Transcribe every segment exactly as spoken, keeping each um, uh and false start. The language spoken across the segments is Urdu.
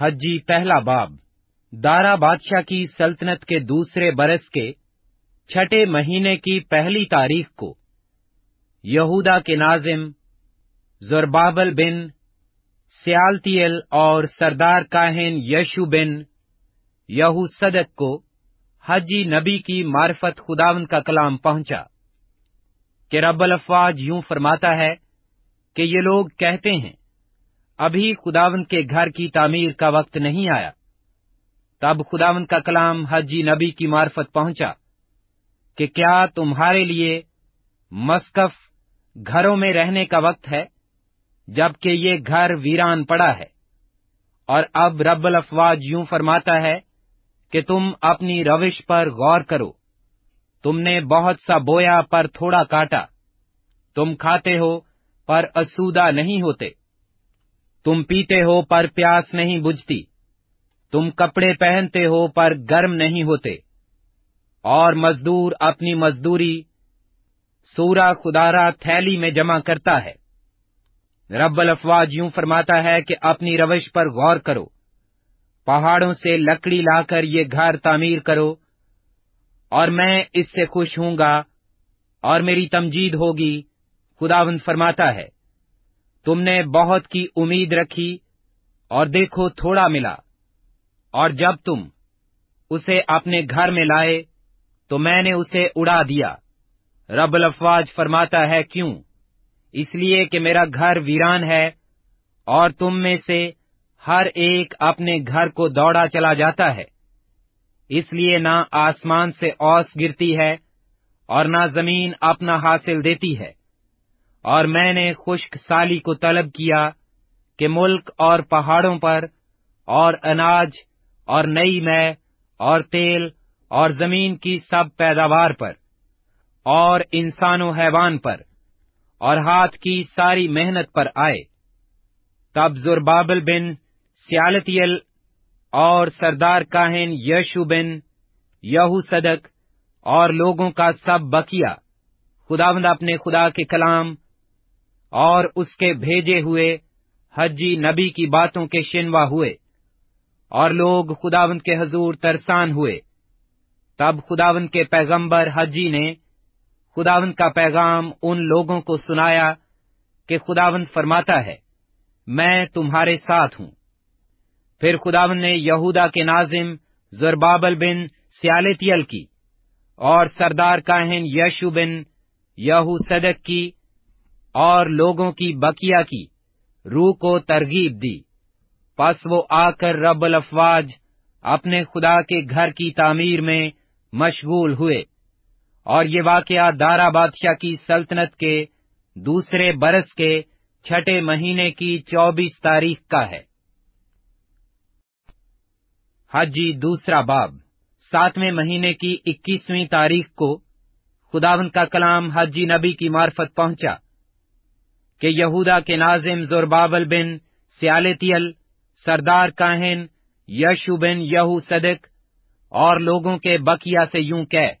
حجی پہلا باب۔ دارا بادشاہ کی سلطنت کے دوسرے برس کے چھٹے مہینے کی پہلی تاریخ کو یہودا کے ناظم زربابل بن سیالتیل اور سردار کاہن یشوع بن یہوصدق کو حجی نبی کی معرفت خداوند کا کلام پہنچا کہ رب الافواج یوں فرماتا ہے کہ یہ لوگ کہتے ہیں ابھی خداوند کے گھر کی تعمیر کا وقت نہیں آیا۔ تب خداوند کا کلام حجی نبی کی معرفت پہنچا کہ کیا تمہارے لیے مسقف گھروں میں رہنے کا وقت ہے جبکہ یہ گھر ویران پڑا ہے؟ اور اب رب الافواج یوں فرماتا ہے کہ تم اپنی روش پر غور کرو، تم نے بہت سا بویا پر تھوڑا کاٹا، تم کھاتے ہو پر آسودہ نہیں ہوتے، تم پیتے ہو پر پیاس نہیں بجھتی، تم کپڑے پہنتے ہو پر گرم نہیں ہوتے، اور مزدور اپنی مزدوری سورہ خدارہ تھیلی میں جمع کرتا ہے۔ رب الافواج یوں فرماتا ہے کہ اپنی روش پر غور کرو، پہاڑوں سے لکڑی لا کر یہ گھر تعمیر کرو، اور میں اس سے خوش ہوں گا اور میری تمجید ہوگی۔ خداوند فرماتا ہے تم نے بہت کی امید رکھی اور دیکھو تھوڑا ملا، اور جب تم اسے اپنے گھر میں لائے تو میں نے اسے اڑا دیا۔ رب الافواج فرماتا ہے کیوں؟ اس لیے کہ میرا گھر ویران ہے اور تم میں سے ہر ایک اپنے گھر کو دوڑا چلا جاتا ہے، اس لیے نہ آسمان سے اوس گرتی ہے اور نہ زمین اپنا حاصل دیتی ہے۔ اور میں نے خشک سالی کو طلب کیا کہ ملک اور پہاڑوں پر اور اناج اور نئی مے اور تیل اور زمین کی سب پیداوار پر اور انسان و حیوان پر اور ہاتھ کی ساری محنت پر آئے۔ تب زربابل بن سیالتیل اور سردار کاہن یشوع بن یہوصدق اور لوگوں کا سب بقیہ خداوند اپنے خدا کے کلام اور اس کے بھیجے ہوئے حجی نبی کی باتوں کے شنوا ہوئے، اور لوگ خداوند کے حضور ترسان ہوئے۔ تب خداوند کے پیغمبر حجی نے خداوند کا پیغام ان لوگوں کو سنایا کہ خداوند فرماتا ہے میں تمہارے ساتھ ہوں۔ پھر خداوند نے یہودا کے ناظم زربابل بن سیالتیل کی اور سردار کاہن یشوع بن یہوصدق کی اور لوگوں کی بقیہ کی روح کو ترغیب دی، پس وہ آ کر رب الافواج اپنے خدا کے گھر کی تعمیر میں مشغول ہوئے۔ اور یہ واقعہ دارا بادشاہ کی سلطنت کے دوسرے برس کے چھٹے مہینے کی چوبیس تاریخ کا ہے۔ حجی دوسرا باب۔ ساتویں مہینے کی اکیسویں تاریخ کو خداوند کا کلام حجی نبی کی معرفت پہنچا کہ یہودا کے ناظم زربابل بن سیالتیل، سردار کاہن یشوع بن یہوصدق اور لوگوں کے بقیہ سے یوں کہہ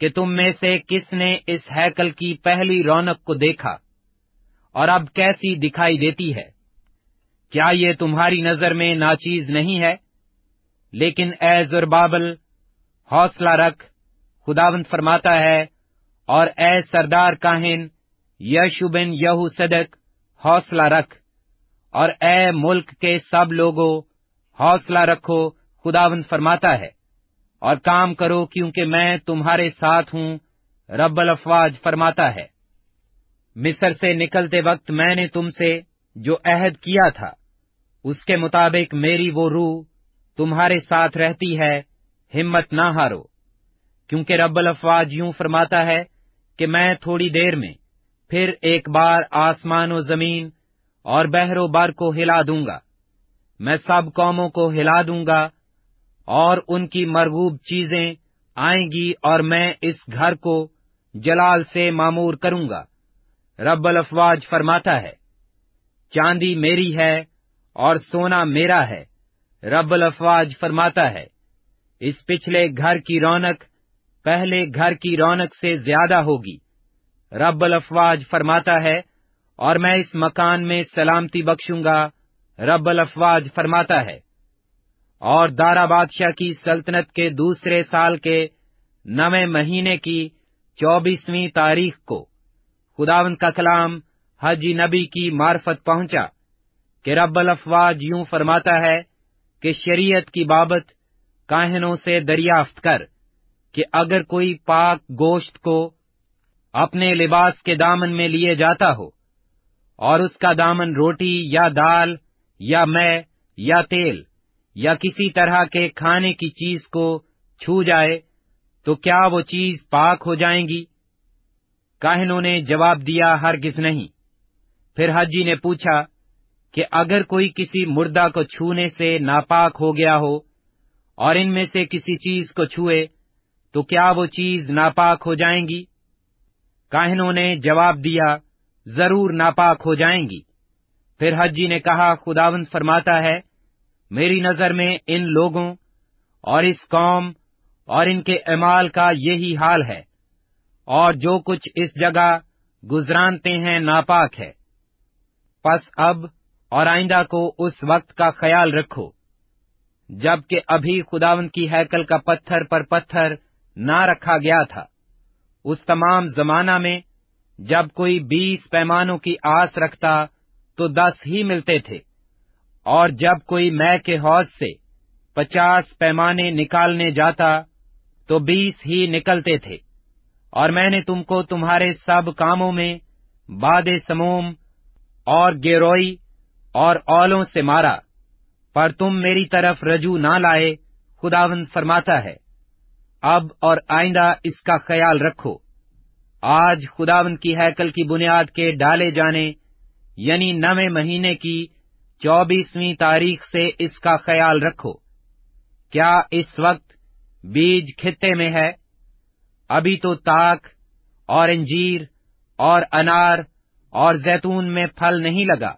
کہ تم میں سے کس نے اس ہیکل کی پہلی رونق کو دیکھا اور اب کیسی دکھائی دیتی ہے؟ کیا یہ تمہاری نظر میں ناچیز نہیں ہے؟ لیکن اے زربابل حوصلہ رکھ، خداوند فرماتا ہے، اور اے سردار کاہن یشوع بن یہوصدق حوصلہ رکھ، اور اے ملک کے سب لوگوں حوصلہ رکھو، خداوند فرماتا ہے، اور کام کرو کیونکہ میں تمہارے ساتھ ہوں۔ رب الافواج فرماتا ہے مصر سے نکلتے وقت میں نے تم سے جو عہد کیا تھا اس کے مطابق میری وہ روح تمہارے ساتھ رہتی ہے، ہمت نہ ہارو، کیونکہ رب الافواج یوں فرماتا ہے کہ میں تھوڑی دیر میں پھر ایک بار آسمان و زمین اور بحر و بار کو ہلا دوں گا، میں سب قوموں کو ہلا دوں گا، اور ان کی مرغوب چیزیں آئیں گی، اور میں اس گھر کو جلال سے معمور کروں گا۔ رب الافواج فرماتا ہے چاندی میری ہے اور سونا میرا ہے۔ رب الافواج فرماتا ہے اس پچھلے گھر کی رونق پہلے گھر کی رونق سے زیادہ ہوگی۔ رب الافواج فرماتا ہے اور میں اس مکان میں سلامتی بخشوں گا۔ رب الافواج فرماتا ہے، اور دارا بادشاہ کی سلطنت کے دوسرے سال کے نویں مہینے کی چوبیسویں تاریخ کو خداوند کا کلام حجی نبی کی معرفت پہنچا کہ رب الافواج یوں فرماتا ہے کہ شریعت کی بابت کاہنوں سے دریافت کر کہ اگر کوئی پاک گوشت کو اپنے لباس کے دامن میں لیے جاتا ہو اور اس کا دامن روٹی یا دال یا مے یا تیل یا کسی طرح کے کھانے کی چیز کو چھو جائے تو کیا وہ چیز پاک ہو جائیں گی؟ کاہنوں نے جواب دیا، ہرگز نہیں۔ پھر حجی نے پوچھا کہ اگر کوئی کسی مردہ کو چھونے سے ناپاک ہو گیا ہو اور ان میں سے کسی چیز کو چھوئے تو کیا وہ چیز ناپاک ہو جائیں گی؟ کاہنوں نے جواب دیا، ضرور ناپاک ہو جائیں گی۔ پھر حجی نے کہا، خداوند فرماتا ہے، میری نظر میں ان لوگوں اور اس قوم اور ان کے اعمال کا یہی حال ہے، اور جو کچھ اس جگہ گزرانتے ہیں ناپاک ہے۔ پس اب اور آئندہ کو اس وقت کا خیال رکھو جب کہ ابھی خداوند کی ہیکل کا پتھر پر پتھر نہ رکھا گیا تھا، اس تمام زمانہ میں جب کوئی بیس پیمانوں کی آس رکھتا تو دس ہی ملتے تھے، اور جب کوئی مے کے حوض سے پچاس پیمانے نکالنے جاتا تو بیس ہی نکلتے تھے، اور میں نے تم کو تمہارے سب کاموں میں باد سموم اور گیروئی اور اولوں سے مارا، پر تم میری طرف رجوع نہ لائے، خداوند فرماتا ہے۔ اب اور آئندہ اس کا خیال رکھو۔ آج خداوند کی ہیکل کی بنیاد کے ڈالے جانے یعنی نویں مہینے کی چوبیسویں تاریخ سے اس کا خیال رکھو۔ کیا اس وقت بیج کھتے میں ہے؟ ابھی تو تاک اور انجیر اور انار اور زیتون میں پھل نہیں لگا،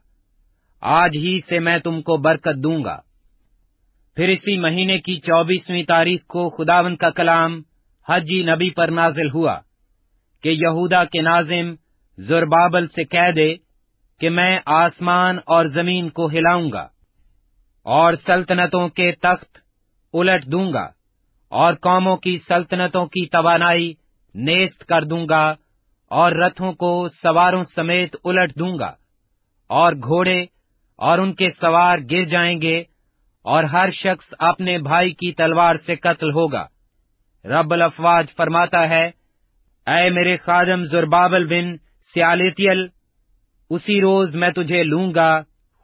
آج ہی سے میں تم کو برکت دوں گا۔ پھر اسی مہینے کی چوبیسویں تاریخ کو خداوند کا کلام حجی نبی پر نازل ہوا کہ یہودا کے ناظم زربابل سے کہہ دے کہ میں آسمان اور زمین کو ہلاؤں گا اور سلطنتوں کے تخت الٹ دوں گا اور قوموں کی سلطنتوں کی توانائی نیست کر دوں گا اور رتھوں کو سواروں سمیت الٹ دوں گا، اور گھوڑے اور ان کے سوار گر جائیں گے، اور ہر شخص اپنے بھائی کی تلوار سے قتل ہوگا۔ رب الافواج فرماتا ہے، اے میرے خادم زربابل بن سیالتیل، اسی روز میں تجھے لوں گا،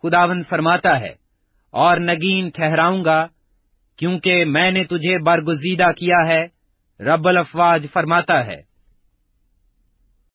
خداوند فرماتا ہے، اور نگین ٹھہراؤں گا، کیونکہ میں نے تجھے برگزیدہ کیا ہے، رب الافواج فرماتا ہے۔